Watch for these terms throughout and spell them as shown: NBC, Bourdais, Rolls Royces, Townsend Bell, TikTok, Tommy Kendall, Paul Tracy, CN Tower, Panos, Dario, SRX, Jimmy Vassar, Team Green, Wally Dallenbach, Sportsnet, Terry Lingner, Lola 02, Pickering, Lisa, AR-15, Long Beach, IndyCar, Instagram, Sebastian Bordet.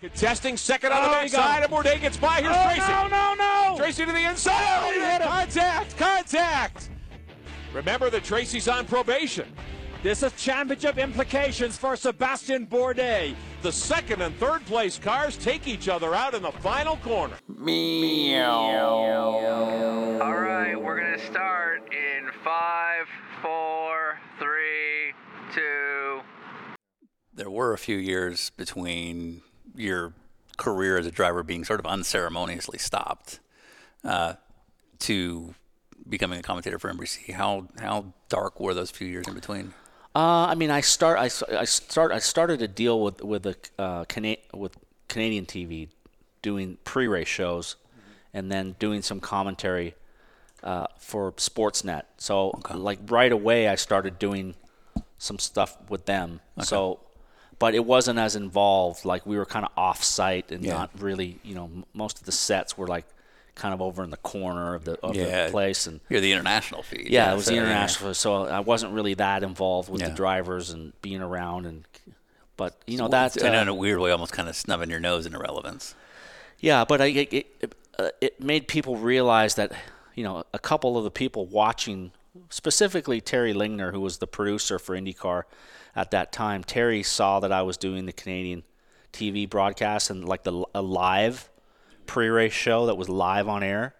Contesting second on the backside, and Bourdais gets by. Here's Tracy. No. Tracy to the inside. Oh, he hit him. Contact. Remember that Tracy's on probation. This is championship implications for Sebastian Bordet. The second and third place cars take each other out in the final corner. Meow. All right, we're going to start in 5, 4, 3, 2. There were a few years between your career as a driver being sort of unceremoniously stopped to becoming a commentator for NBC. How dark were those few years in between? I started a deal with Canadian TV, doing pre-race shows, and then doing some commentary for Sportsnet. So like right away, I started doing some stuff with them. So, but it wasn't as involved. Like we were kind of off-site and not really. You know, most of the sets were like kind of over in the corner of the place. And you're the international feed. Yeah, it was the international. So I wasn't really that involved with the drivers and being around. And but you know that. And in a weird way, almost kind of snubbing your nose in irrelevance. Yeah, but it made people realize that, you know, a couple of the people watching, specifically Terry Lingner, who was the producer for IndyCar at that time. Terry saw that I was doing the Canadian TV broadcast and like a live pre-race show that was live on air.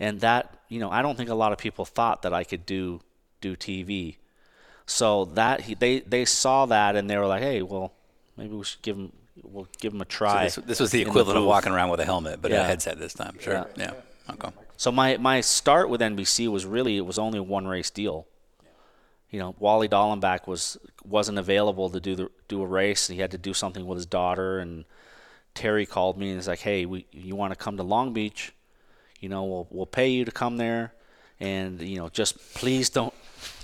And that, you know, I don't think a lot of people thought that I could do TV. So that they saw that and they were like, hey, well, maybe we should give him a try. So this was the equivalent of walking around with a helmet, but a headset this time. Sure. Yeah. Okay. So my start with NBC was really, it was only a one race deal. You know, Wally Dallenbach wasn't available to do a race, and he had to do something with his daughter. And Terry called me and was like, "Hey, you want to come to Long Beach? You know, we'll pay you to come there, and you know, just please don't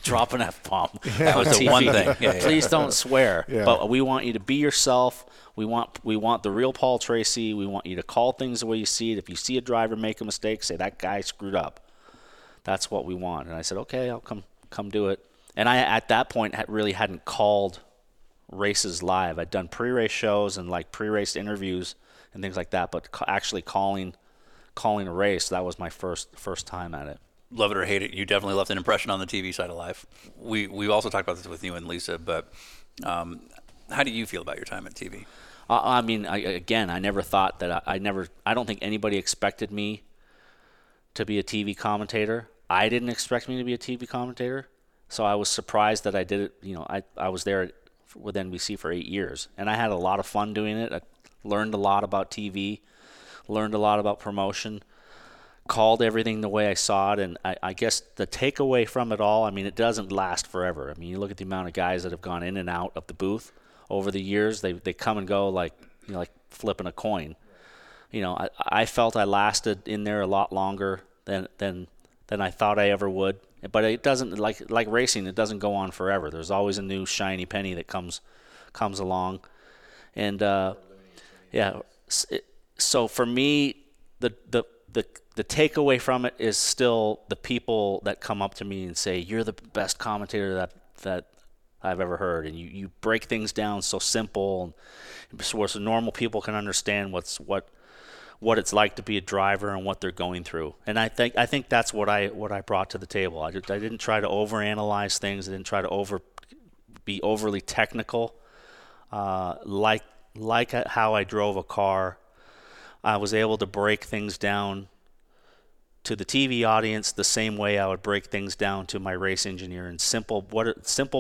drop an F bomb." That was the one thing. Yeah. Please don't swear, but we want you to be yourself. We want the real Paul Tracy. We want you to call things the way you see it. If you see a driver make a mistake, say that guy screwed up. That's what we want. And I said, "Okay, I'll come do it." And I, at that point, really hadn't called races live. I'd done pre-race shows and like pre-race interviews and things like that, but actually calling a race, that was my first time at it. Love it or hate it, you definitely left an impression on the TV side of life. We also talked about this with you and Lisa, but how do you feel about your time at TV? I mean, I never thought that I don't think anybody expected me to be a TV commentator. I didn't expect me to be a TV commentator. So I was surprised that I did it. You know, I was there with NBC for 8 years, and I had a lot of fun doing it. I learned a lot about TV, learned a lot about promotion, called everything the way I saw it, and I guess the takeaway from it all, I mean, it doesn't last forever. I mean, you look at the amount of guys that have gone in and out of the booth over the years. They come and go like, you know, like flipping a coin. You know, I felt I lasted in there a lot longer than I thought I ever would. But it doesn't, like racing, it doesn't go on forever. There's always a new shiny penny that comes along. And, so for me, the takeaway from it is still the people that come up to me and say, you're the best commentator that I've ever heard. And you break things down so simple, and so normal people can understand what it's like to be a driver and what they're going through. And I think that's what I brought to the table. I didn't try to overanalyze things. I didn't try to be overly technical. Like how I drove a car, I was able to break things down to the TV audience the same way I would break things down to my race engineer in simple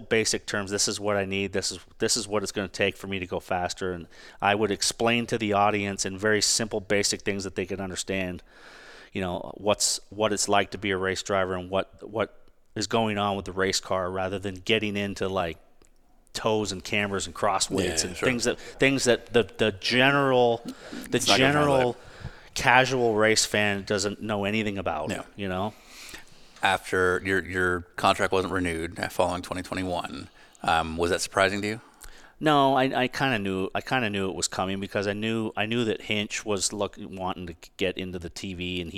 basic terms. This is what I need. This is what it's going to take for me to go faster. And I would explain to the audience in very simple basic things that they could understand, you know, what it's like to be a race driver and what is going on with the race car, rather than getting into like toes and cambers and crossweights things that the general casual race fan doesn't know anything about. You know, after your contract wasn't renewed following 2021, was that surprising to you? No, I kind of knew it was coming, because I knew that Hinch was wanting to get into the TV, and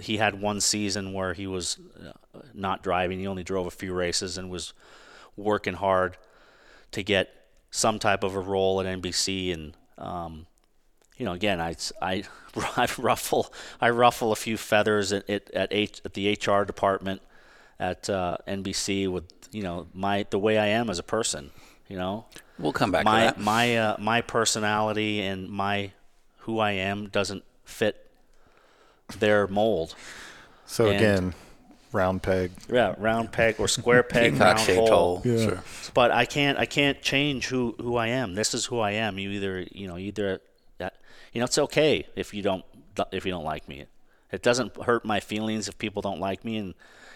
he had one season where he was not driving. He only drove a few races and was working hard to get some type of a role at NBC. And you know, again, I ruffle a few feathers at the HR department at NBC with, you know, the way I am as a person. You know, we'll come back to that. My personality and who I am doesn't fit their mold. So again, round peg. Yeah, round peg or square peg, round hole. Yeah. Sure. But I can't change who I am. This is who I am. It's okay if you don't like me. It doesn't hurt my feelings if people don't like me, and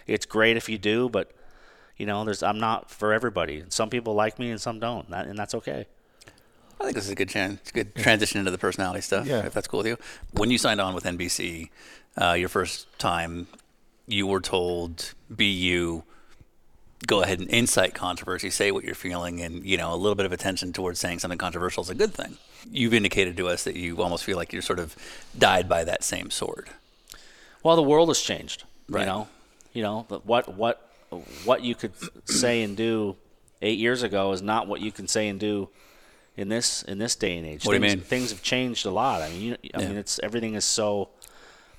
it's great if you do. But you know, I'm not for everybody. Some people like me and some don't, and that's okay. I think this is a good transition into the personality stuff, if that's cool with you. When you signed on with NBC, your first time, you were told, be you, go ahead and incite controversy, say what you're feeling, and, you know, a little bit of attention towards saying something controversial is a good thing. You've indicated to us that you almost feel like you're sort of died by that same sword. Well, the world has changed, right? You know, what you could say and do 8 years ago is not what you can say and do in this day and age. What do you mean? Things have changed a lot. I mean, everything is so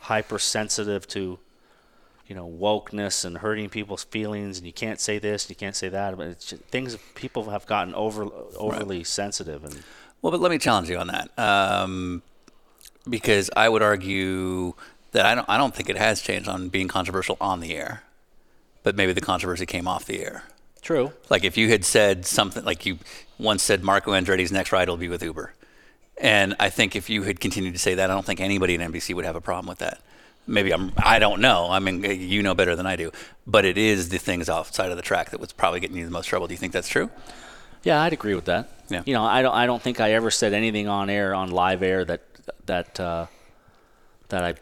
hypersensitive to, you know, wokeness and hurting people's feelings, and you can't say this, you can't say that. But it's just, people have gotten overly sensitive. And well, but let me challenge you on that, because I would argue that I don't think it has changed on being controversial on the air, but maybe the controversy came off the air. True. Like if you had said something, like you once said, Marco Andretti's next ride will be with Uber, and I think if you had continued to say that, I don't think anybody at NBC would have a problem with that. Maybe I don't know. I mean, you know better than I do. But it is the things outside of the track that was probably getting you the most trouble. Do you think that's true? Yeah, I'd agree with that. Yeah. You know, I don't think I ever said anything on air, on live air, that I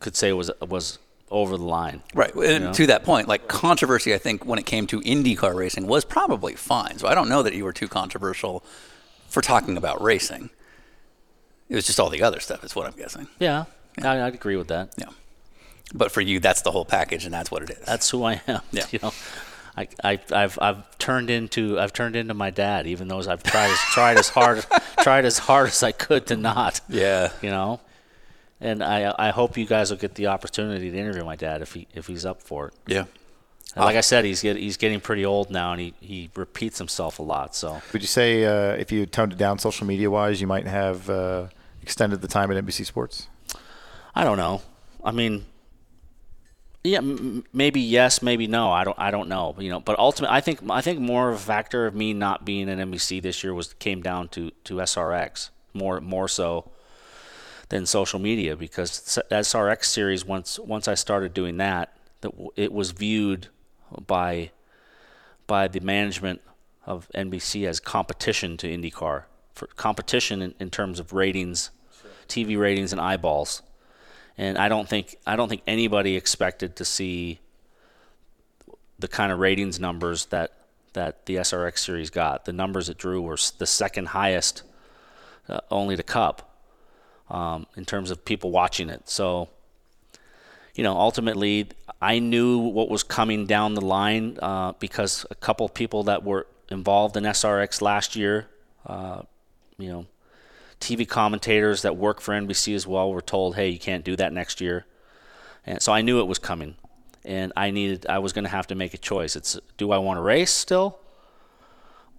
could say was over the line. Right. And to that point, like controversy, I think when it came to IndyCar racing was probably fine. So I don't know that you were too controversial for talking about racing. It was just all the other stuff is what I'm guessing. Yeah. Yeah. I'd agree with that. Yeah, but for you, that's the whole package, and that's what it is. That's who I am. Yeah. You know, I've turned into my dad, even though I've tried as hard as I could to not. Yeah. You know, and I hope you guys will get the opportunity to interview my dad if he's up for it. Yeah. And like I said, he's getting pretty old now, and he repeats himself a lot. So would you say if you toned it down social media wise, you might have extended the time at NBC Sports? I don't know. I mean, yeah, maybe yes, maybe no. I don't know. You know, but ultimately, I think more of a factor of me not being at NBC this year came down to SRX more so than social media, because SRX series once I started doing that it was viewed by the management of NBC as competition to IndyCar, for competition in terms of ratings, TV ratings, and eyeballs. And I don't think anybody expected to see the kind of ratings numbers that the SRX series got. The numbers it drew were the second highest, only to Cup, in terms of people watching it. So, you know, ultimately, I knew what was coming down the line because a couple of people that were involved in SRX last year, you know, TV commentators that work for NBC as well were told, hey, you can't do that next year. And so I knew it was coming, and I was going to have to make a choice. It's, do I want to race still,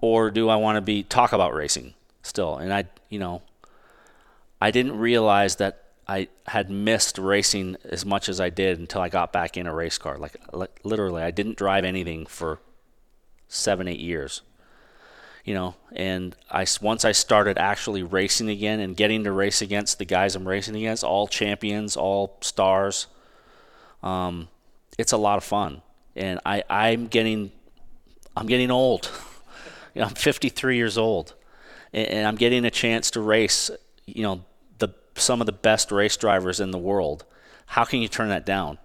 or do I want to talk about racing still? And I didn't realize that I had missed racing as much as I did until I got back in a race car. Like literally, I didn't drive anything for 7-8 years. You know, and once I started actually racing again and getting to race against the guys I'm racing against, all champions, all stars, it's a lot of fun. And I'm getting old. You know, I'm 53 years old, and I'm getting a chance to race, you know, some of the best race drivers in the world. How can you turn that down?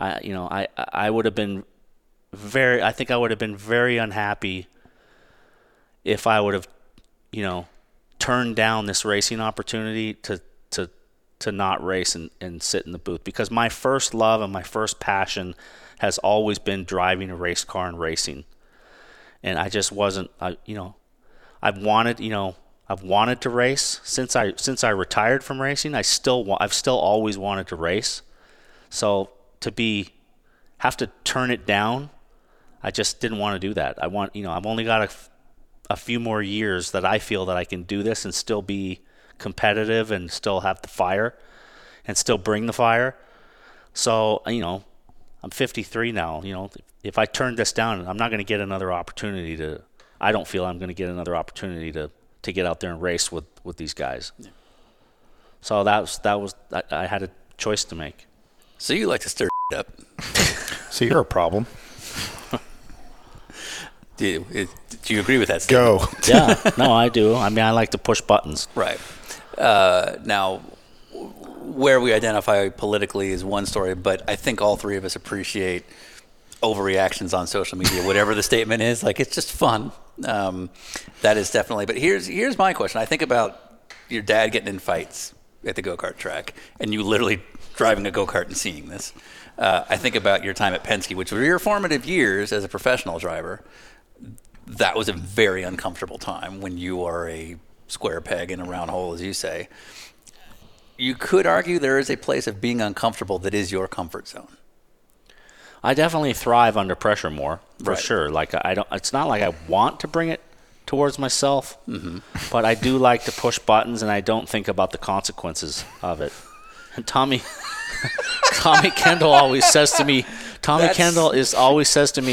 Yeah. I think I would have been very unhappy if I would have, you know, turned down this racing opportunity to not race and sit in the booth, because my first love and my first passion has always been driving a race car and racing. And I just wasn't, I wanted, you know, I've wanted to race since I retired from racing. I've still always wanted to race. So to have to turn it down, I just didn't want to do that. I want, you know, I've only got a few more years that I feel that I can do this and still be competitive and still have the fire and still bring the fire. So, you know, I'm 53 now. You know, if I turn this down, I'm not going to get another opportunity to. I don't feel I'm going to get another opportunity to get out there and race with these guys. Yeah. So I had a choice to make. So you like to stir up. So you're a problem. Do you agree with that statement? Go. Yeah. No, I do. I mean, I like to push buttons. Right. Now, where we identify politically is one story, but I think all three of us appreciate overreactions on social media, whatever the statement is. Like, it's just fun. That is definitely. But here's my question. I think about your dad getting in fights at the go-kart track and you literally driving a go-kart and seeing this. I think about your time at Penske, which were your formative years as a professional driver. That was a very uncomfortable time when you are a square peg in a round hole, as you say. You could argue there is a place of being uncomfortable that is your comfort zone. I definitely thrive under pressure more, for sure. Like I don't. It's not like I want to bring it towards myself, but I do like to push buttons, and I don't think about the consequences of it. And Tommy Kendall always says to me,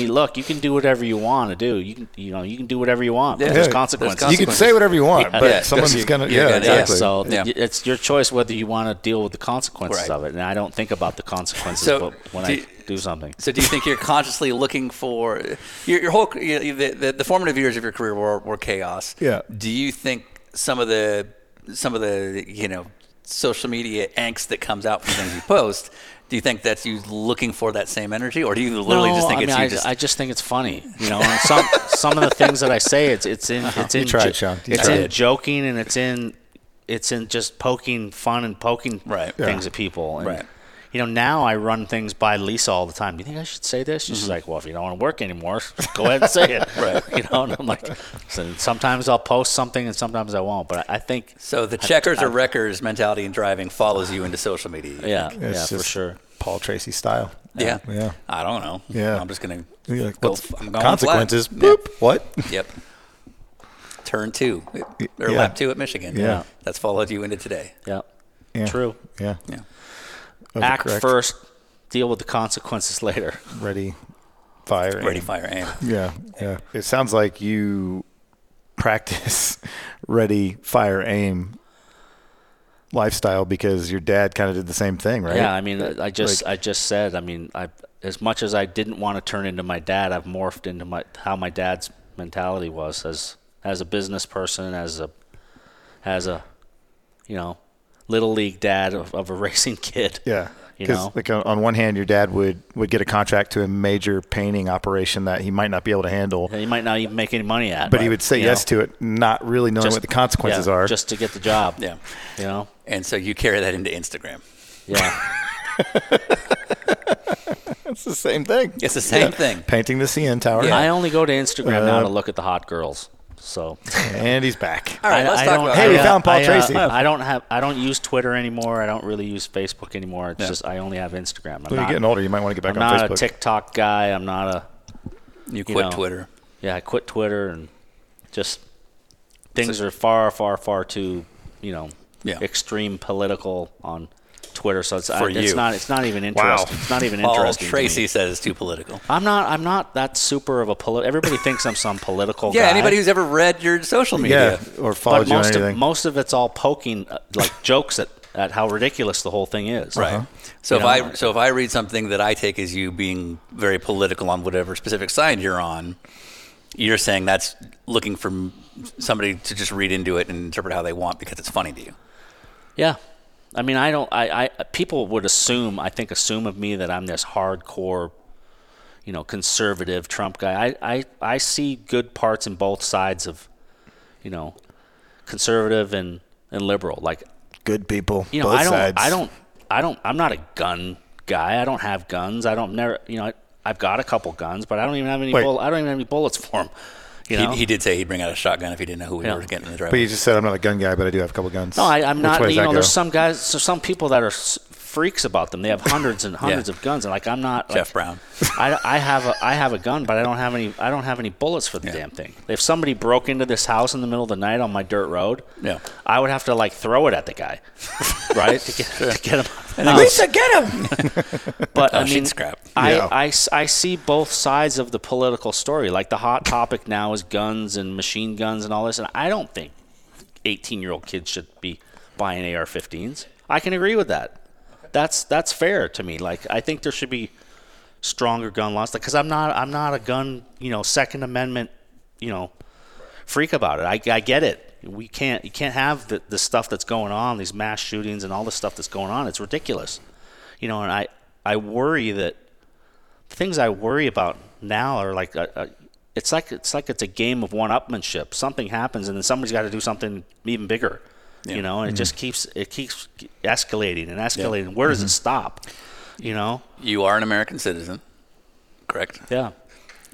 "Look, you can do whatever you want to do. You can do whatever you want. But there's consequences. You can say whatever you want, but someone's gonna. Yeah, exactly. So it's your choice whether you want to deal with the consequences of it. And I don't think about the consequences, but when I do something. So do you think you're consciously looking for your whole the formative years of your career were chaos? Yeah. Do you think some of the social media angst that comes out from things you post, do you think that's you looking for that same energy, or do you literally I just think it's funny, and some of the things that I say, it's in joking, and it's in just poking fun and poking things at people. And, now I run things by Lisa all the time. Do you think I should say this? She's like, well, if you don't want to work anymore, go ahead and say it. And I'm like, so sometimes I'll post something and sometimes I won't. But I think. So the checkers or wreckers mentality in driving follows you into social media. For sure. Paul Tracy style. Yeah. I don't know. Yeah. I'm just going to go. I'm going consequences. Boop. Yeah. What? Yep. Turn two. Or lap two at Michigan. Yeah. That's followed you into today. Yeah. True. Yeah. Act first, deal with the consequences later. Ready, fire, aim. Yeah. It sounds like you practice ready, fire, aim lifestyle because your dad kind of did the same thing, right? Yeah, I mean, I just said, as much as I didn't want to turn into my dad, I've morphed into how my dad's mentality was as a business person, as a little league dad of a racing kid. Yeah. Like on one hand, your dad would get a contract to a major painting operation that he might not be able to handle. Yeah, he might not even make any money at. But he would say yes to it, not really knowing what the consequences are. Just to get the job. Yeah. And so you carry that into Instagram. Yeah. It's the same thing. It's the same thing. Painting the CN Tower. Yeah. I only go to Instagram now to look at the hot girls. So and he's back. All right, let's talk about. Hey, we found Paul Tracy. I don't use Twitter anymore. I don't really use Facebook anymore. It's just I only have Instagram. Well, you're getting older. You might want to get back on Facebook. I'm not a TikTok guy. I'm not a. You quit Twitter. Yeah, I quit Twitter, and just things are far, far, far too extreme political on Twitter. So it's not even interesting. Wow. It's not even interesting. Paul Tracy says it's too political. I'm not that super of a political. Everybody thinks I'm some political guy. Yeah, anybody who's ever read your social media or followed you on anything. Most of it's all poking jokes at how ridiculous the whole thing is. Right. Uh-huh. So if I read something that I take as you being very political on whatever specific side you're on, you're saying that's looking for somebody to just read into it and interpret how they want because it's funny to you. Yeah. I mean, people would assume of me that I'm this hardcore, conservative Trump guy. I see good parts in both sides of, conservative and liberal. Like good people, both sides. I'm not a gun guy. I don't have guns. I've got a couple guns, but I don't even have any bullets for them. He did say he'd bring out a shotgun if he didn't know who we were getting in the driveway. But he just said, I'm not a gun guy, but I do have a couple guns. No, I'm not. You know, there's some guys, so some people that are freaks about them. They have hundreds and hundreds of guns, and like I'm not. Jeff Brown. I have a gun, but I don't have any bullets for the damn thing. If somebody broke into this house in the middle of the night on my dirt road, I would have to like throw it at the guy, right? to get him. Lisa, get him! But I mean, scrap. I see both sides of the political story. Like the hot topic now is guns and machine guns and all this, and I don't think 18-year-old kids should be buying AR-15s. I can agree with that. That's fair to me. Like I think there should be stronger gun laws. Like, 'cause I'm not a gun, you know, Second Amendment, you know, freak about it. I get it. You can't have the stuff that's going on, these mass shootings and all the stuff that's going on. It's ridiculous. You know, and I worry that the things I worry about now are like it's like it's a game of one-upmanship. Something happens and then somebody's got to do something even bigger. You know, and it just keeps escalating and escalating. Yeah. Where does it stop? You know? You are an American citizen, correct? Yeah.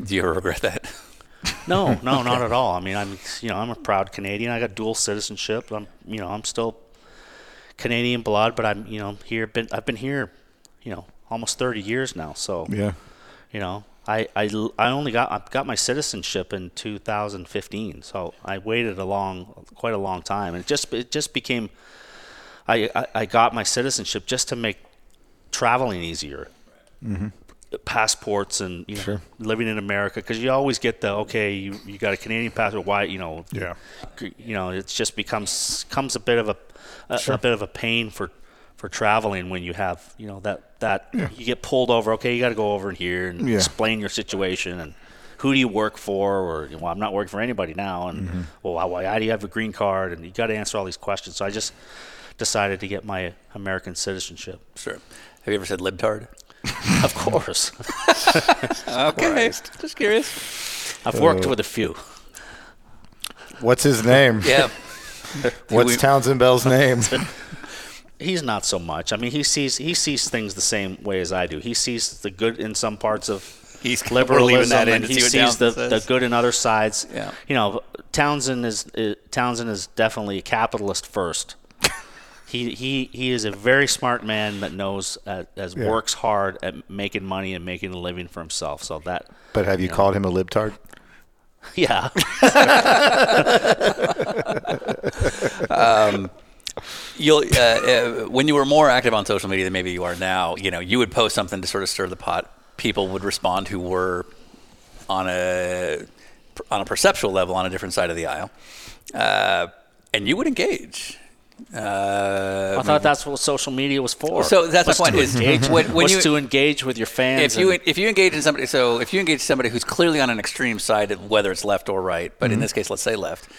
Do you ever regret that? No, not at all. I mean, I'm a proud Canadian. I got dual citizenship. I'm still Canadian blood, but I'm, you know, here. I've been here, you know, almost 30 years now. So yeah, you know, I got my citizenship in 2015. So I waited quite a long time, and it just became. I got my citizenship just to make traveling easier. Mm-hmm. Passports and you know, living in America, because you always get the you got a Canadian passport, why it just becomes a bit of a pain for traveling when you have you get pulled over, you got to go over here and explain your situation and who do you work for, or I'm not working for anybody now, and well why do you have a green card, and you got to answer all these questions. So I just decided to get my American citizenship. Sure. Have you ever said libtard? Of course. Okay, just curious. I've worked with a few. What's his name? Yeah. What's Townsend Bell's name? He's not so much. I mean, he sees things the same way as I do. He sees the good in some parts of liberalism, and he sees the good in other sides. Yeah. You know, Townsend is definitely a capitalist first. He is a very smart man that knows works hard at making money and making a living for himself. So that. But have you called him a libtard? Yeah. When you were more active on social media than maybe you are now, you know, you would post something to sort of stir the pot. People would respond who were on a perceptual level on a different side of the aisle, and you would engage. I thought that's what social media was for. So that's the point. Was to engage with your fans. If you engage somebody who's clearly on an extreme side, whether it's left or right, but in this case, let's say left,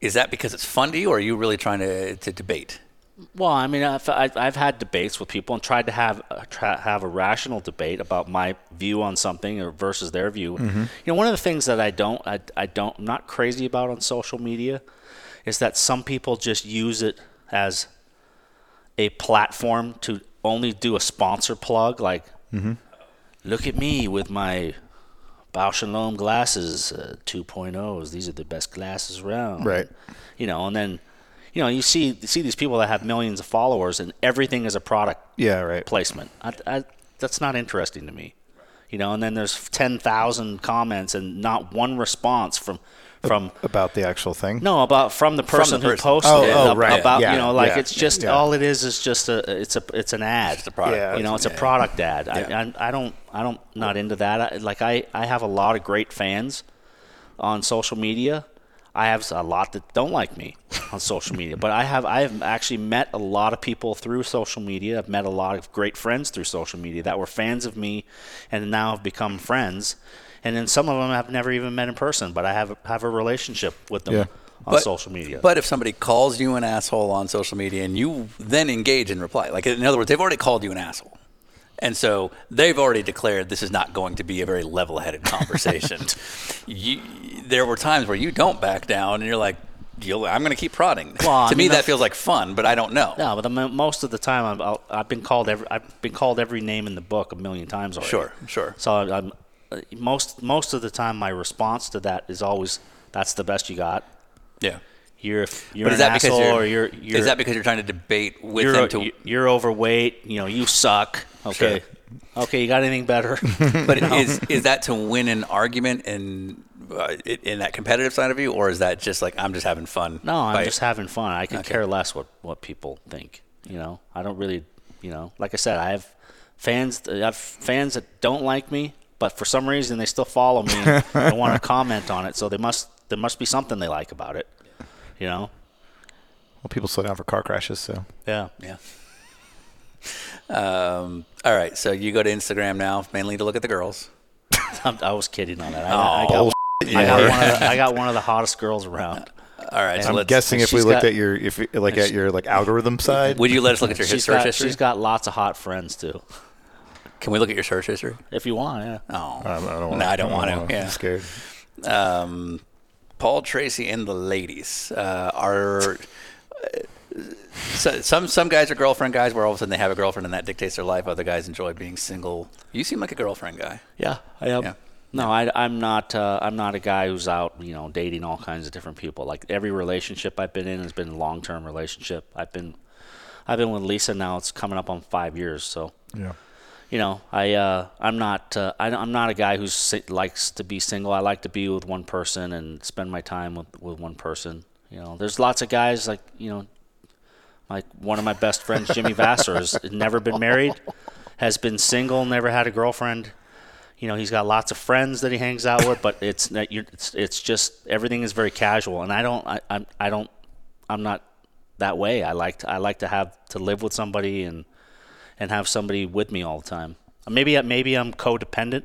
is that because it's fun to you, or are you really trying to debate? Well, I mean, I've had debates with people and tried to have a rational debate about my view on something or versus their view. You know, one of the things that I'm not crazy about on social media is that some people just use it as a platform to only do a sponsor plug, like, look at me with my Bausch & Lomb glasses, 2.0s. These are the best glasses around. Right. You know, and then, you know, you see these people that have millions of followers and everything is a product placement. That's not interesting to me. You know, and then there's 10,000 comments and not one response from about the actual thing. No, from the person who posted it. Oh, right. About it's just all it is just it's an ad. It's a product. Yeah, you know, it's a product ad. Yeah. I don't not into that. I have a lot of great fans on social media. I have a lot that don't like me on social media, but I have actually met a lot of people through social media. I've met a lot of great friends through social media that were fans of me, and now have become friends. And then some of them I've never even met in person, but I have a relationship with them on social media. But if somebody calls you an asshole on social media and you then engage and reply, like in other words, they've already called you an asshole. And so they've already declared this is not going to be a very level-headed conversation. There were times where you don't back down and you're like, I'm going to keep prodding. Well, to me, that feels like fun, but I don't know. No, but most of the time I've been called every name in the book a million times already. Sure, sure. So I'm most of the time, my response to that is always, "That's the best you got." Yeah. You're an asshole, or you're. Is that because you're trying to debate with him? You're overweight. You know, you suck. Okay. Sure. Okay, you got anything better? But is that to win an argument in that competitive side of you, or is that just like I'm just having fun? No, I'm just having fun. I could care less what people think. You know, I don't really. You know, like I said, I have fans that don't like me, but for some reason they still follow me and want to comment on it. So there must be something they like about it. You know, well, people slow down for car crashes, so yeah. All right, so you go to Instagram now mainly to look at the girls. I was kidding on that. I got one of the hottest girls around. All right, and so I'm guessing if we looked at your algorithm side, would you let us look at your search history? She's got lots of hot friends too. Can we look at your search history if you want? Yeah. Oh, I don't want to. Yeah. I'm scared. Paul Tracy and the ladies are so some guys are girlfriend guys where all of a sudden they have a girlfriend and that dictates their life. Other guys enjoy being single. You seem like a girlfriend guy. Yeah, I am. Yeah. No, I'm not a guy who's out, you know, dating all kinds of different people. Like every relationship I've been in has been a long-term relationship. I've been with Lisa now. It's coming up on 5 years. So yeah. You know, I'm not a guy who likes to be single. I like to be with one person and spend my time with one person. You know, there's lots of guys like, you know, like one of my best friends, Jimmy Vassar, has never been married, has been single, never had a girlfriend. You know, he's got lots of friends that he hangs out with, but it's just everything is very casual. And I'm not that way. I like to have to live with somebody and have somebody with me all the time. Maybe I'm codependent,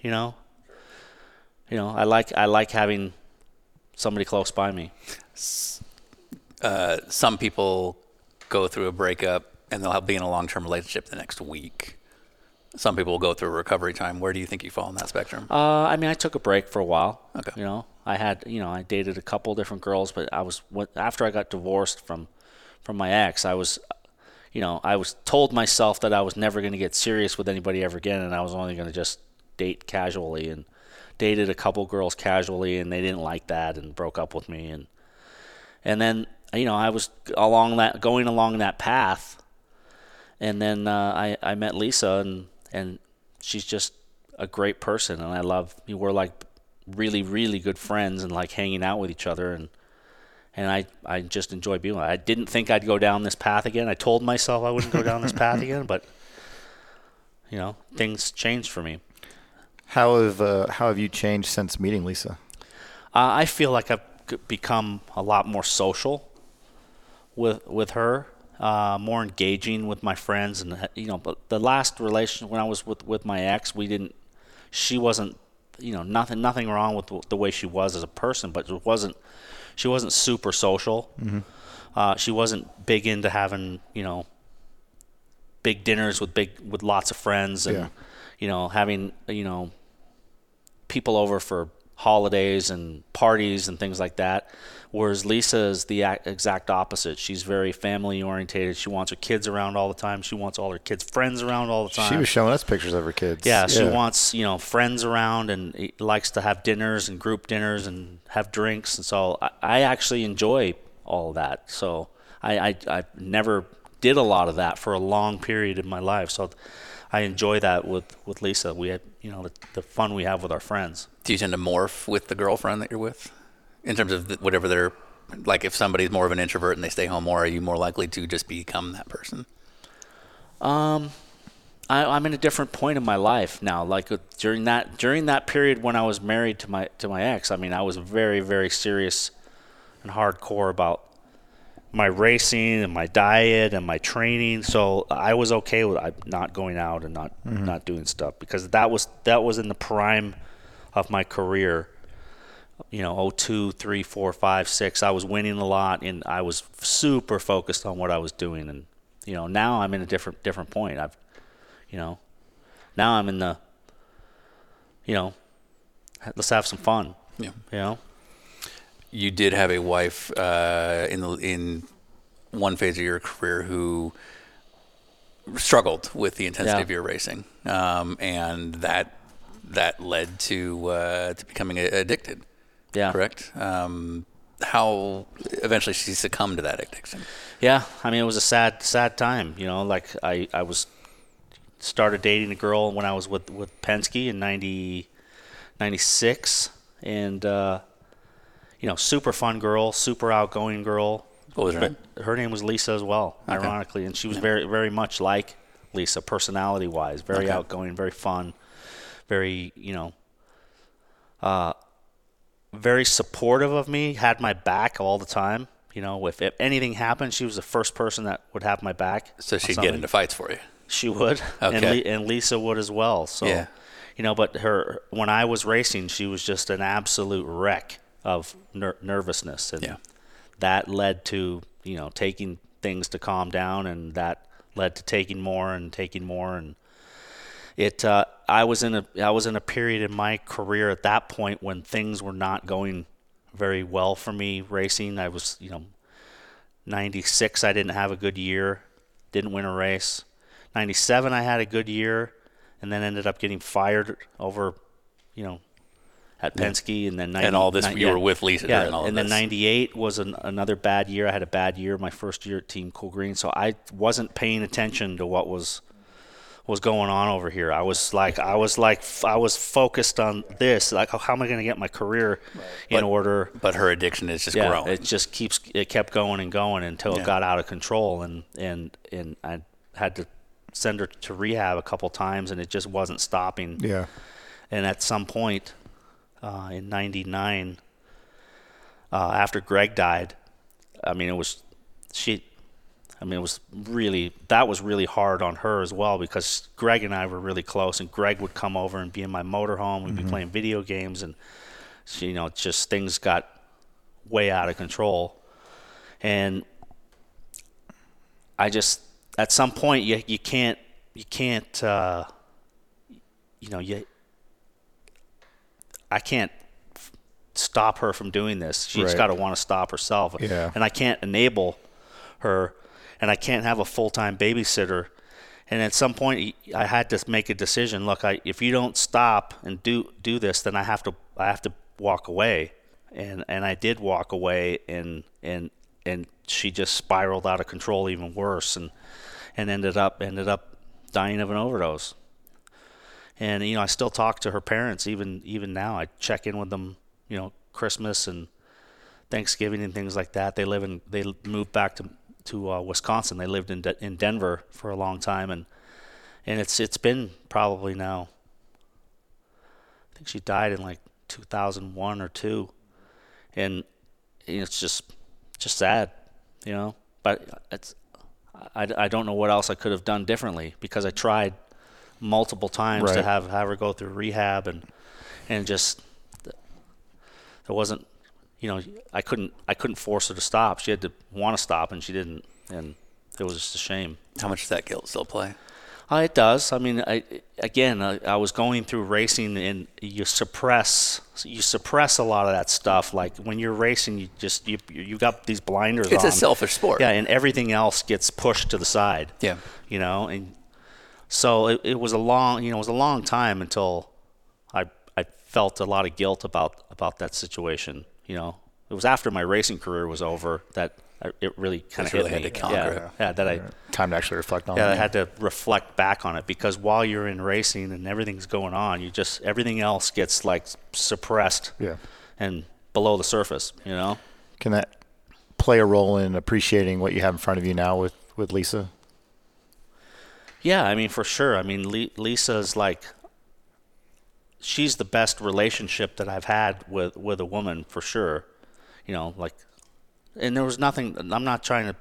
you know. You know, I like having somebody close by me. Some people go through a breakup and they'll be in a long-term relationship the next week. Some people will go through recovery time. Where do you think you fall in that spectrum? I mean, I took a break for a while. Okay. You know, I dated a couple different girls, but after I got divorced from my ex, you know, I was told myself that I was never going to get serious with anybody ever again, and I was only going to just date casually, and dated a couple girls casually, and they didn't like that and broke up with me. And then, you know, I was going along that path, and then I met Lisa, and she's just a great person, and we're like really, really good friends and like hanging out with each other, and I just enjoy being with her. I didn't think I'd go down this path again. I told myself I wouldn't go down this path again, but, you know, things changed for me. How have you changed since meeting Lisa? I feel like I've become a lot more social with her, more engaging with my friends. And, you know, but the last relationship when I was with my ex, she wasn't, you know, nothing wrong with the way she was as a person, but it wasn't. She wasn't super social. Mm-hmm. She wasn't big into having, you know, big dinners with lots of friends and, you know, having, you know, people over for holidays and parties and things like that. Whereas Lisa is the exact opposite. She's very family oriented. She wants her kids around all the time. She wants all her kids' friends around all the time. She was showing us pictures of her kids. Yeah, she wants, you know, friends around and likes to have dinners and group dinners and have drinks. And so I actually enjoy all of that. So I never did a lot of that for a long period in my life. So I enjoy that with Lisa. We had, you know, the fun we have with our friends. Do you tend to morph with the girlfriend that you're with? In terms of whatever they're like, if somebody's more of an introvert and they stay home more, are you more likely to just become that person? I'm in a different point in my life now. Like during that period when I was married to my ex, I mean, I was very, very serious and hardcore about my racing and my diet and my training. So I was okay with not going out and not doing stuff because that was in the prime of my career. You know, 02, 3, 4, 5, 6, I was winning a lot, and I was super focused on what I was doing. And, you know, now I'm in a different point. Now I'm in the, you know, let's have some fun. Yeah. You know? You did have a wife in one phase of your career who struggled with the intensity of your racing. And that that led to becoming addicted. Yeah. Correct? How eventually she succumbed to that addiction. Yeah. I mean, it was a sad time. You know, like I was started dating a girl when I was with Penske in 96. And, you know, super fun girl, super outgoing girl. What was her name? Her name was Lisa as well, okay. Ironically. And she was very, very much like Lisa, personality-wise. Very outgoing, very fun, very, you know, very supportive of me, had my back all the time. You know, if anything happened, she was the first person that would have my back. So she'd get into fights for you. She would. Okay. And Lisa would as well. So, yeah. You know, but her when I was racing, she was just an absolute wreck of nervousness. And that led to, you know, taking things to calm down, and that led to taking more. And it I was in a period in my career at that point when things were not going very well for me racing. I was, you know, 96, I didn't have a good year, didn't win a race. 97, I had a good year and then ended up getting fired over, you know, at Penske, and then 90, and all this you were with Lisa. Yeah, and all and then 98 was another bad year. I had a bad year my first year at Team Green, so I wasn't paying attention to what was going on over here. I was focused on this. Like, how am I going to get my career in order? But her addiction is just growing. It just kept going and going until it got out of control, and I had to send her to rehab a couple times, and it just wasn't stopping. Yeah, and at some point. In 99, after Greg died, that was really hard on her as well, because Greg and I were really close, and Greg would come over and be in my motorhome. We'd be playing video games, and she, you know, just things got way out of control. And I just, at some point, I can't stop her from doing this. She's got to want to stop herself. Yeah. And I can't enable her, and I can't have a full-time babysitter. And at some point, I had to make a decision. Look, if you don't stop and do this, then I have to walk away. And I did walk away, and she just spiraled out of control even worse, and ended up dying of an overdose. And, you know, I still talk to her parents even now. I check in with them, you know, Christmas and Thanksgiving and things like that. They moved back to Wisconsin. They lived in Denver for a long time, and it's been probably now, I think she died in like 2001 or 2002, and it's just sad, you know. But I don't know what else I could have done differently, because I tried multiple times to have her go through rehab, and just there wasn't, you know, I couldn't force her to stop. She had to want to stop, and she didn't, and it was just a shame. How much does that guilt still play? It does. I mean, I was going through racing, and you suppress a lot of that stuff. Like when you're racing, you got these blinders on. It's a selfish sport. Yeah, and everything else gets pushed to the side. Yeah, you know, and. So it was a long time until I felt a lot of guilt about that situation. You know, it was after my racing career was over that it really kind of hit me. Had to conquer it. Yeah, that time to actually reflect on it. Yeah, I had to reflect back on it, because while you're in racing and everything's going on, you just everything else gets like suppressed. Yeah. And below the surface, you know. Can that play a role in appreciating what you have in front of you now with Lisa? Yeah, I mean, for sure. I mean, Lisa's like, she's the best relationship that I've had with a woman, for sure. You know, like, and there was nothing, I'm not trying to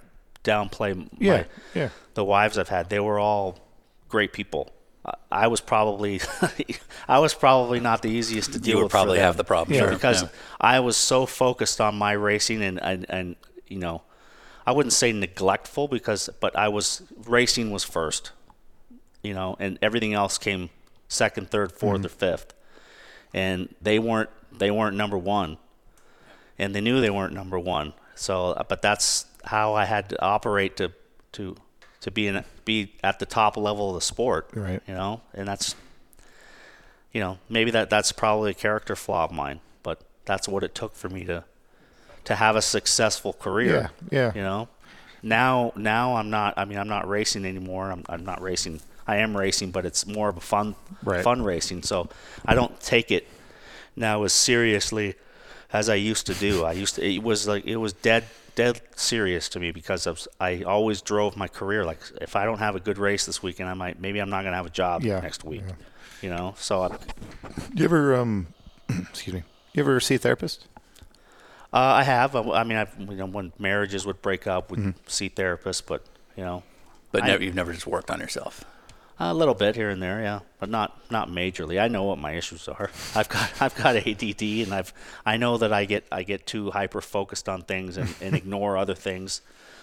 downplay the wives I've had. They were all great people. I was probably not the easiest to deal with. You would probably have the problem, sure. Because I was so focused on my racing and you know, I wouldn't say neglectful, but racing was first. You know, and everything else came second, third, fourth, or fifth, and they weren't number one, and they knew they weren't number one. So, but that's how I had to operate to be at the top level of the sport. Right. You know, and that's you know, maybe that's probably a character flaw of mine, but that's what it took for me to have a successful career. Yeah. You know, now I'm not racing anymore. I'm not racing. I am racing, but it's more of a fun racing. So I don't take it now as seriously as I used to do. It was dead serious to me because I always drove my career. Like, if I don't have a good race this weekend, maybe I'm not going to have a job next week. Yeah. You know, so. Do you ever excuse me? You ever see a therapist? I have. When marriages would break up, we'd see therapists, but you know. But you've never just worked on yourself. A little bit here and there, yeah, but not majorly. I know what my issues are. I've got ADD, and I know that I get too hyper focused on things and ignore other things.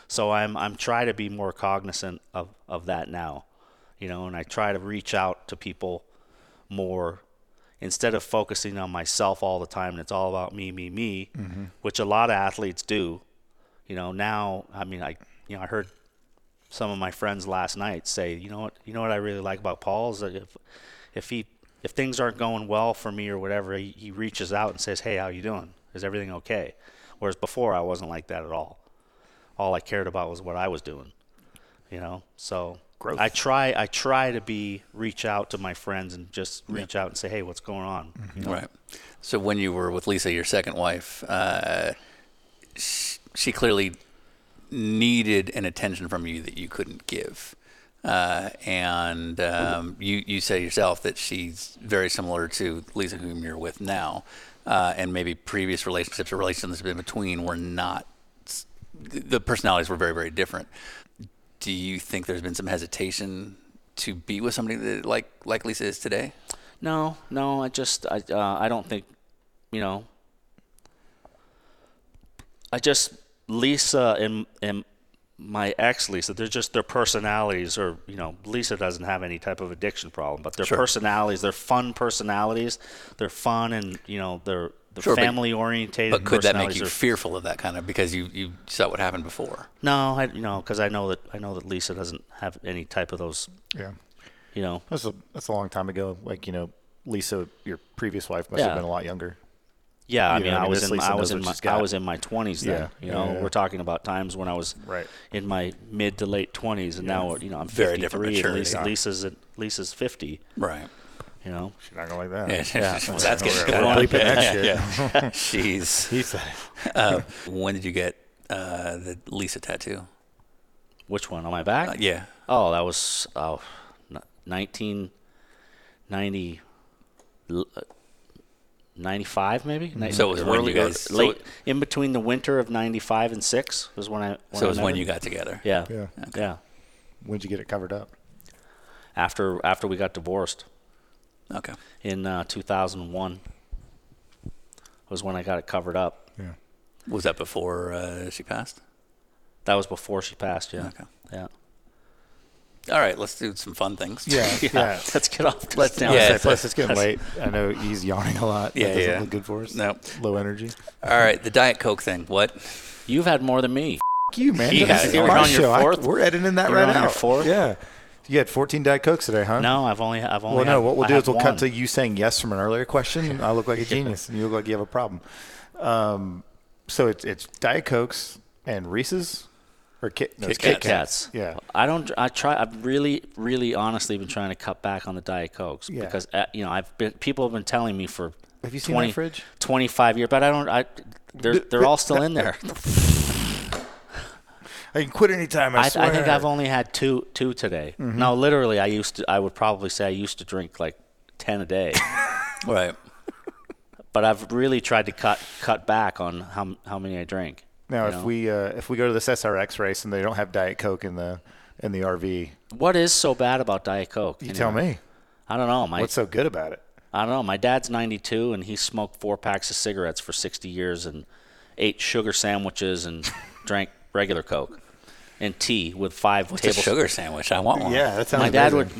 So I'm trying to be more cognizant of that now, you know. And I try to reach out to people more instead of focusing on myself all the time. And it's all about me, which a lot of athletes do, you know. Now, I heard some of my friends last night say, you know what I really like about Paul is that if things aren't going well for me or whatever, he reaches out and says, hey, how you doing? Is everything okay? Whereas before I wasn't like that at all. All I cared about was what I was doing, you know? So growth. I try to reach out to my friends and just reach out and say, hey, what's going on? Mm-hmm. You know? Right. So when you were with Lisa, your second wife, she clearly needed an attention from you that you couldn't give. You say yourself that she's very similar to Lisa, whom you're with now, and maybe previous relationships or relationships in between were not, the personalities were very, very different. Do you think there's been some hesitation to be with somebody that like Lisa is today? No, I don't think, you know, Lisa and my ex Lisa, they're just, their personalities are, you know, Lisa doesn't have any type of addiction problem, but their personalities, they're fun personalities. They're fun and, you know, they're family oriented. But could that make you fearful of that kind of, because you saw what happened before? No, because I know that Lisa doesn't have any type of those. Yeah. You know, that's a long time ago. Like, you know, Lisa, your previous wife must have been a lot younger. Yeah, I was in my 20s then. Yeah, you know, we're talking about times when I was in my mid to late 20s, and now you know I'm 53. Very different maturity. Lisa's 50. Right. You know, she's not gonna like that. Yeah, well, that's good. She's. When did you get the Lisa tattoo? Which one, on my back? Yeah. Oh, that was 1990. 95 maybe. Mm-hmm. So it was early, in between the winter of 95 and 6 was when I. When you got together. Yeah. Yeah. Okay. Yeah. When did you get it covered up? After we got divorced. Okay. In 2001 was when I got it covered up. Yeah. Was that before she passed? That was before she passed. Yeah. Okay. Yeah. All right, let's do some fun things. Yeah. Let's get off this. Plus, it's getting late. I know he's yawning a lot. Yeah, that doesn't look good for us. No. Low energy. All right, the Diet Coke thing. What? You've had more than me. F*** you, man. You're on your fourth. We're editing that right now. You're on your fourth? Yeah. You had 14 Diet Cokes today, huh? No, I've only. Well, no, what we'll do is we'll cut to you saying yes from an earlier question, and I look like a genius, and you look like you have a problem. So it's Diet Cokes and Reese's. Or Kit Kats. Yeah. I've really, really honestly been trying to cut back on the Diet Cokes because, you know, people have been telling me for 25 years, but they're all still in there. I can quit anytime, I swear. I think I've only had two today. Mm-hmm. No, literally, I would probably say I used to drink like 10 a day. Right. But I've really tried to cut back on how many I drink. Now, if we go to this SRX race and they don't have Diet Coke in the RV, what is so bad about Diet Coke? You tell me. I don't know. What's so good about it? I don't know. My dad's 92 and he smoked 4 packs of cigarettes for 60 years and ate sugar sandwiches and drank regular Coke and tea with 5 tablespoons. What's a sugar sandwich? I want one. Yeah, that sounds amazing.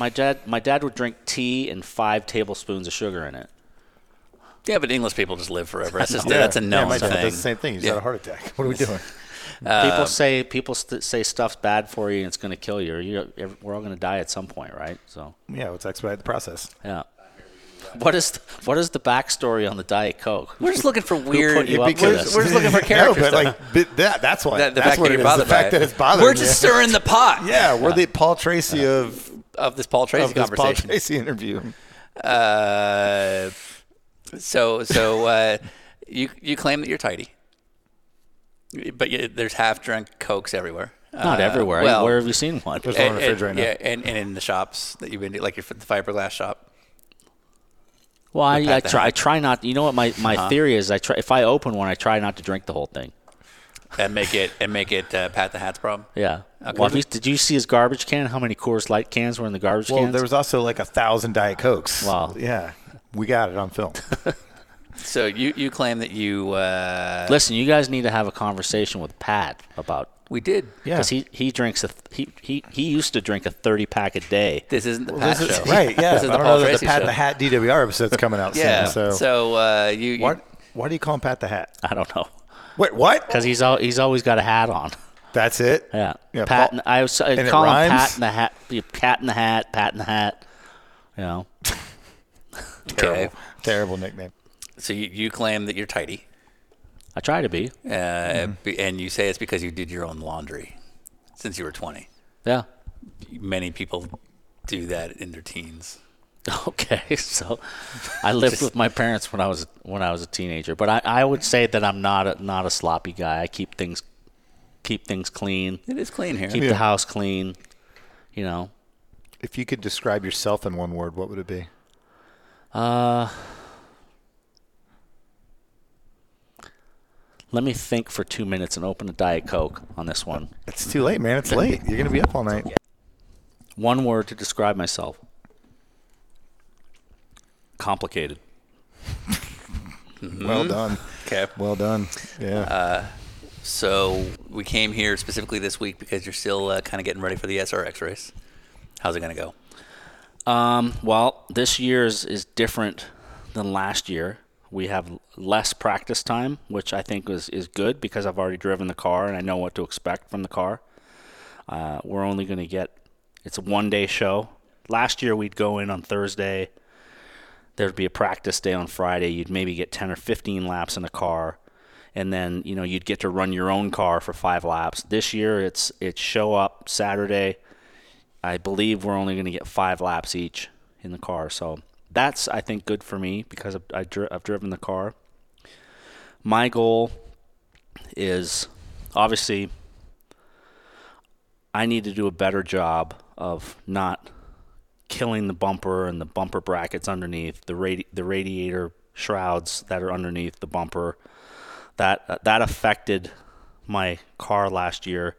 My dad would drink tea and 5 tablespoons of sugar in it. Yeah, but English people just live forever. That's a known thing. That's the same thing. You just had a heart attack. What are we doing? People say stuff's bad for you and it's going to kill you. We're all going to die at some point, right? So yeah, let's expedite the process. Yeah. What is the backstory on the Diet Coke? We're just looking for weird. We're just looking for character stuff. Like, that's why. That's what it is. The fact that it's bothering. We're just stirring the pot. Yeah, we're the Paul Tracy of this Paul Tracy conversation. Paul Tracy interview. So you claim that you're tidy, but there's half-drunk Cokes everywhere. Not everywhere. Well, where have you seen one? There's one in the fridge right now. Yeah, and in the shops that you've been to, like your the fiberglass shop. Well, I try not. You know what my theory is? If I open one, I try not to drink the whole thing. And make it Pat the Hat's problem? Yeah. Okay. Well, did you see his garbage can? How many Coors Light cans were in the garbage can? Well, there was also like 1,000 Diet Cokes. Wow. Yeah. We got it on film. So you claim that you... Listen, you guys need to have a conversation with Pat about... We did. Yeah. Because he drinks he used to drink a 30-pack a day. This isn't the Pat show. Right, yeah. This is the Pat the Hat DWR episode's coming out soon. So why do you call him Pat the Hat? I don't know. Wait, what? Because he's always got a hat on. That's it? Yeah Pat Paul, and, I call him Pat in the Hat. Cat in the Hat, Pat in the Hat. You know. Terrible nickname. So you claim that you're tidy. I try to be. And you say it's because you did your own laundry since you were 20. Yeah. Many people do that in their teens. Okay, so I lived with my parents when I was a teenager, but I would say that I'm not a sloppy guy. I keep things clean. It is clean here. Keep the house clean, you know. If you could describe yourself in one word, what would it be? Let me think for 2 minutes and open a Diet Coke on this one. It's too late, man. It's late. You're going to be up all night. One word to describe myself. Complicated. Well done. Okay. Well done. Yeah. So we came here specifically this week because you're still kind of getting ready for the SRX race. How's it going to go? Well, this year is different than last year. We have less practice time, which I think is good because I've already driven the car and I know what to expect from the car. We're only going to get – it's a one-day show. Last year we'd go in on Thursday. There would be a practice day on Friday. You'd maybe get 10 or 15 laps in the car. And then, you know, you'd get to run your own car for 5 laps. This year it's show up Saturday. I believe we're only going to get 5 laps each in the car, so – that's, I think, good for me because I've driven the car. My goal is, obviously, I need to do a better job of not killing the bumper and the bumper brackets underneath, the radiator shrouds that are underneath the bumper. That affected my car last year,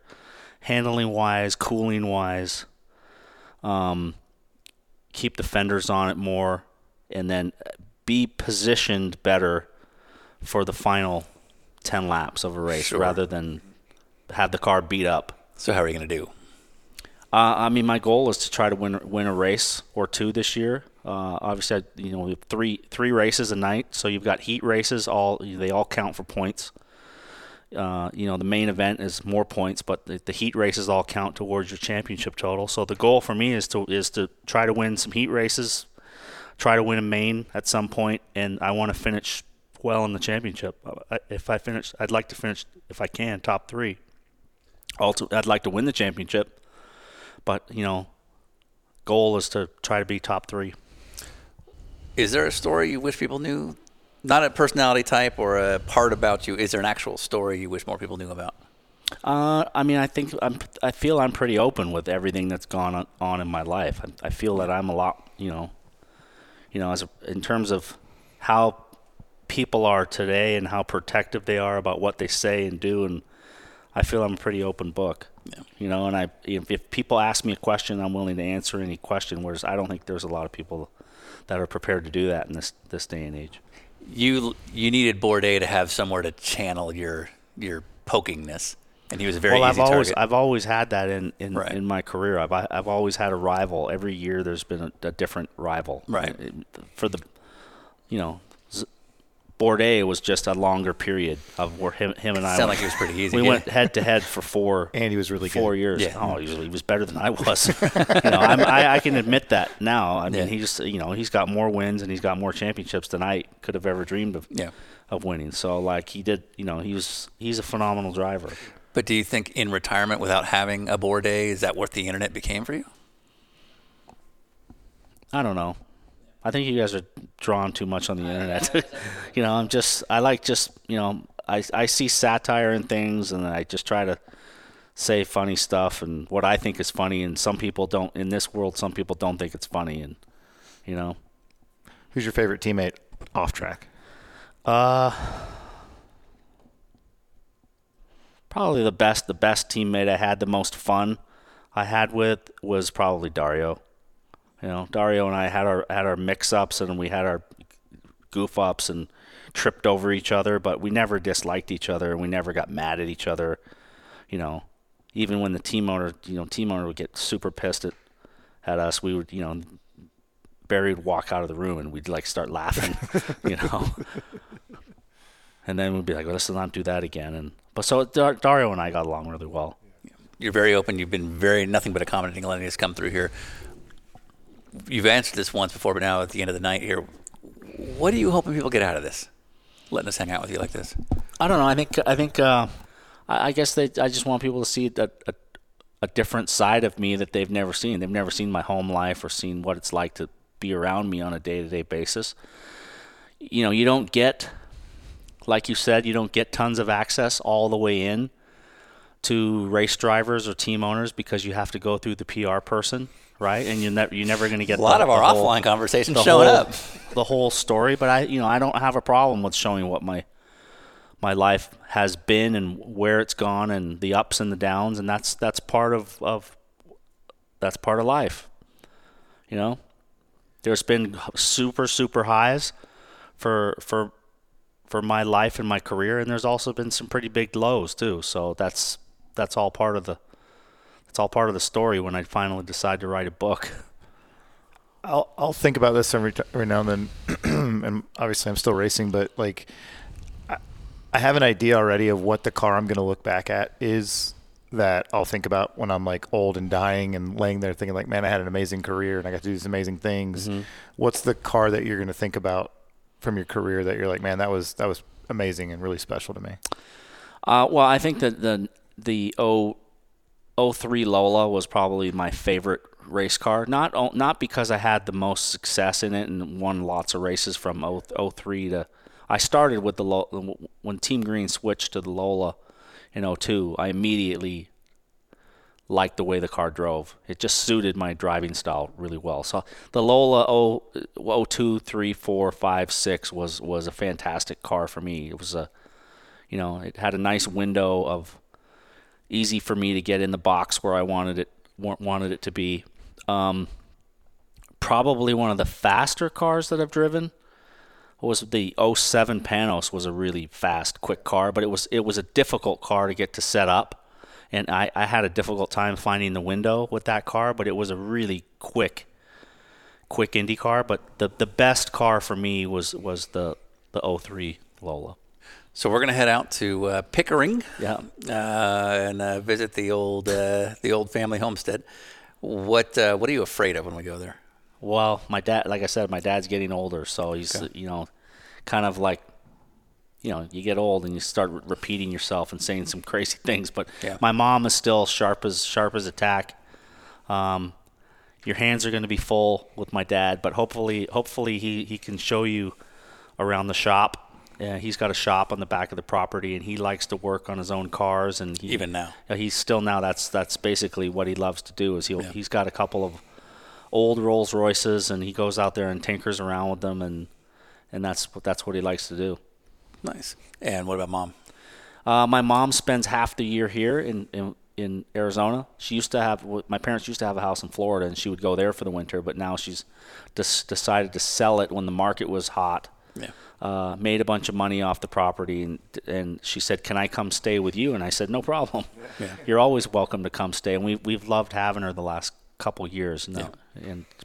handling-wise, cooling-wise. Keep the fenders on it more, and then be positioned better for the final 10 laps of a race rather than have the car beat up. So how are you going to do? I mean, my goal is to try to win a race or two this year. Obviously, we have three races a night, so you've got heat races. They all count for points. The main event is more points, but the heat races all count towards your championship total. So the goal for me is to try to win some heat races, try to win a main at some point, and I want to finish well in the championship. If I finish, I'd like to finish, if I can, top 3. Also, I'd like to win the championship, but, goal is to try to be top 3. Is there a story you wish people knew? Not a personality type or a part about you. Is there an actual story you wish more people knew about? I feel I'm pretty open with everything that's gone on in my life. I feel that I'm a lot, in terms of how people are today and how protective they are about what they say and do. And I feel I'm a pretty open book, and if people ask me a question, I'm willing to answer any question, whereas I don't think there's a lot of people that are prepared to do that in this day and age. You needed Bourdais to have somewhere to channel your pokingness, and he was a very easy target. I've always had that in my career. I've always had a rival. Every year there's been a different rival. Right. For the Bourdais was just a longer period of where him and I sound like it was pretty easy. We went head to head for four, and he was really four good. Years. Yeah. Oh, he was better than I was. I can admit that now. I mean, he just he's got more wins and he's got more championships than I could have ever dreamed of winning. So like he did, he's a phenomenal driver. But do you think in retirement without having a Bourdais, is that what the internet became for you? I don't know. I think you guys are drawn too much on the internet. I see satire in things, and I just try to say funny stuff and what I think is funny. And some people don't in this world. Some people don't think it's funny, and. Who's your favorite teammate off track? Probably the best teammate I had, the most fun I had with was probably Dario. Dario and I had our mix-ups and we had our goof-ups and tripped over each other, but we never disliked each other and we never got mad at each other. Even when the team owner would get super pissed at us, we would, Barry would walk out of the room and we'd like start laughing, and then we'd be like, well, let's not do that again. So Dario and I got along really well. You're very open. You've been nothing but accommodating. Lenny has come through here. You've answered this once before, but now at the end of the night here, what are you hoping people get out of this? Letting us hang out with you like this? I don't know. I just want people to see a different side of me that they've never seen. They've never seen my home life or seen what it's like to be around me on a day-to-day basis. You don't get, like you said, tons of access all the way in to race drivers or team owners because you have to go through the PR person. Right, and you're never going to get a lot of our offline conversations showing up, the whole story. But I don't have a problem with showing what my life has been and where it's gone and the ups and the downs, and that's part of life. There's been super super highs for my life and my career, and there's also been some pretty big lows too. So that's all part of the. It's all part of the story when I finally decide to write a book. I'll think about this every now and then, and obviously I'm still racing, but like I have an idea already of what the car I'm going to look back at is that I'll think about when I'm like old and dying and laying there thinking like, man, I had an amazing career and I got to do these amazing things. Mm-hmm. What's the car that you're going to think about from your career that you're like, man, that was amazing and really special to me? Well, I think that the 03 Lola was probably my favorite race car. Not because I had the most success in it and won lots of races from 03 to. I started with the Lola when Team Green switched to the Lola in 02. I immediately liked the way the car drove. It just suited my driving style really well. So the Lola 02, 3, 4, 5, 6 was a fantastic car for me. It was it had a nice window of. Easy for me to get in the box where I wanted it to be. Probably one of the faster cars that I've driven was the 07 Panos. Was a really fast, quick car, but it was a difficult car to get to set up, and I had a difficult time finding the window with that car. But it was a really quick Indy car. But the best car for me was the 03 Lola. So we're going to head out to Pickering, and visit the old family homestead. What are you afraid of when we go there? Well, my dad, like I said, my dad's getting older, so he's you get old and you start repeating yourself and saying some crazy things. But my mom is still sharp as a tack. Your hands are going to be full with my dad, but hopefully he can show you around the shop. Yeah, he's got a shop on the back of the property, and he likes to work on his own cars. And even now, he's still now. That's basically what he loves to do. Is he's got a couple of old Rolls Royces, and he goes out there and tinkers around with them, and that's what he likes to do. Nice. And what about mom? My mom spends half the year here in Arizona. She used to have my parents used to have a house in Florida, and she would go there for the winter. But now she's decided to sell it when the market was hot. Yeah. Made a bunch of money off the property, and she said, "Can I come stay with you?" And I said, "No problem. Yeah. You're always welcome to come stay." And we've loved having her the last couple years, and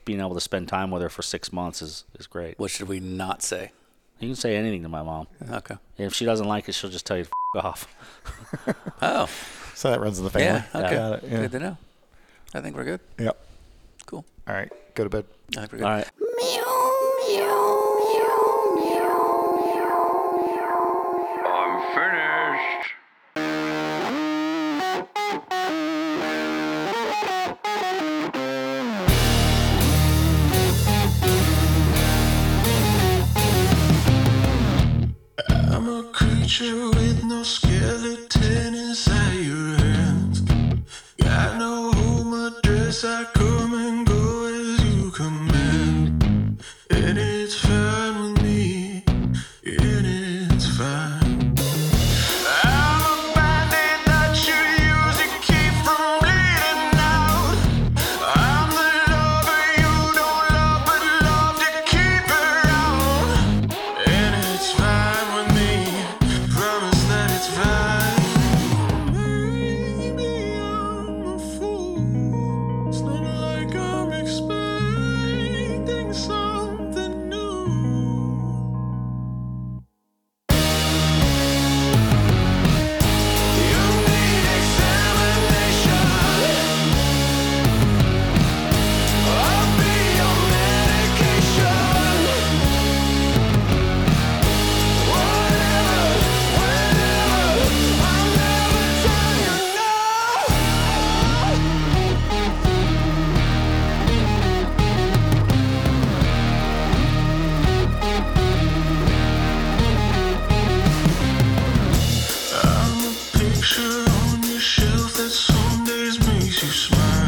being able to spend time with her for 6 months is great. What should we not say? You can say anything to my mom. Okay. If she doesn't like it, she'll just tell you to f*** off. Oh. So that runs in the family. Yeah, okay. Got it. Yeah. Good to know. I think we're good. Yep. Cool. All right. Go to bed. I think we're good. All right. Meow, meow, meow, meow, meow, meow. I'm finished. With no skeleton inside your hands, got no home address. I come and go as you command, and it's fine with me, and it's fine. I'm a bandit that you use to keep from bleeding out. I'm the lover you don't love, but love to keep around, and it's fine with me. Promise that it's fine. Maybe I'm a fool. It's not like I'm expecting something new. You need examination. I'll be your medication. Whatever, whenever, I'll never tell you no. I'm a picture on your shelf that some days makes you smile.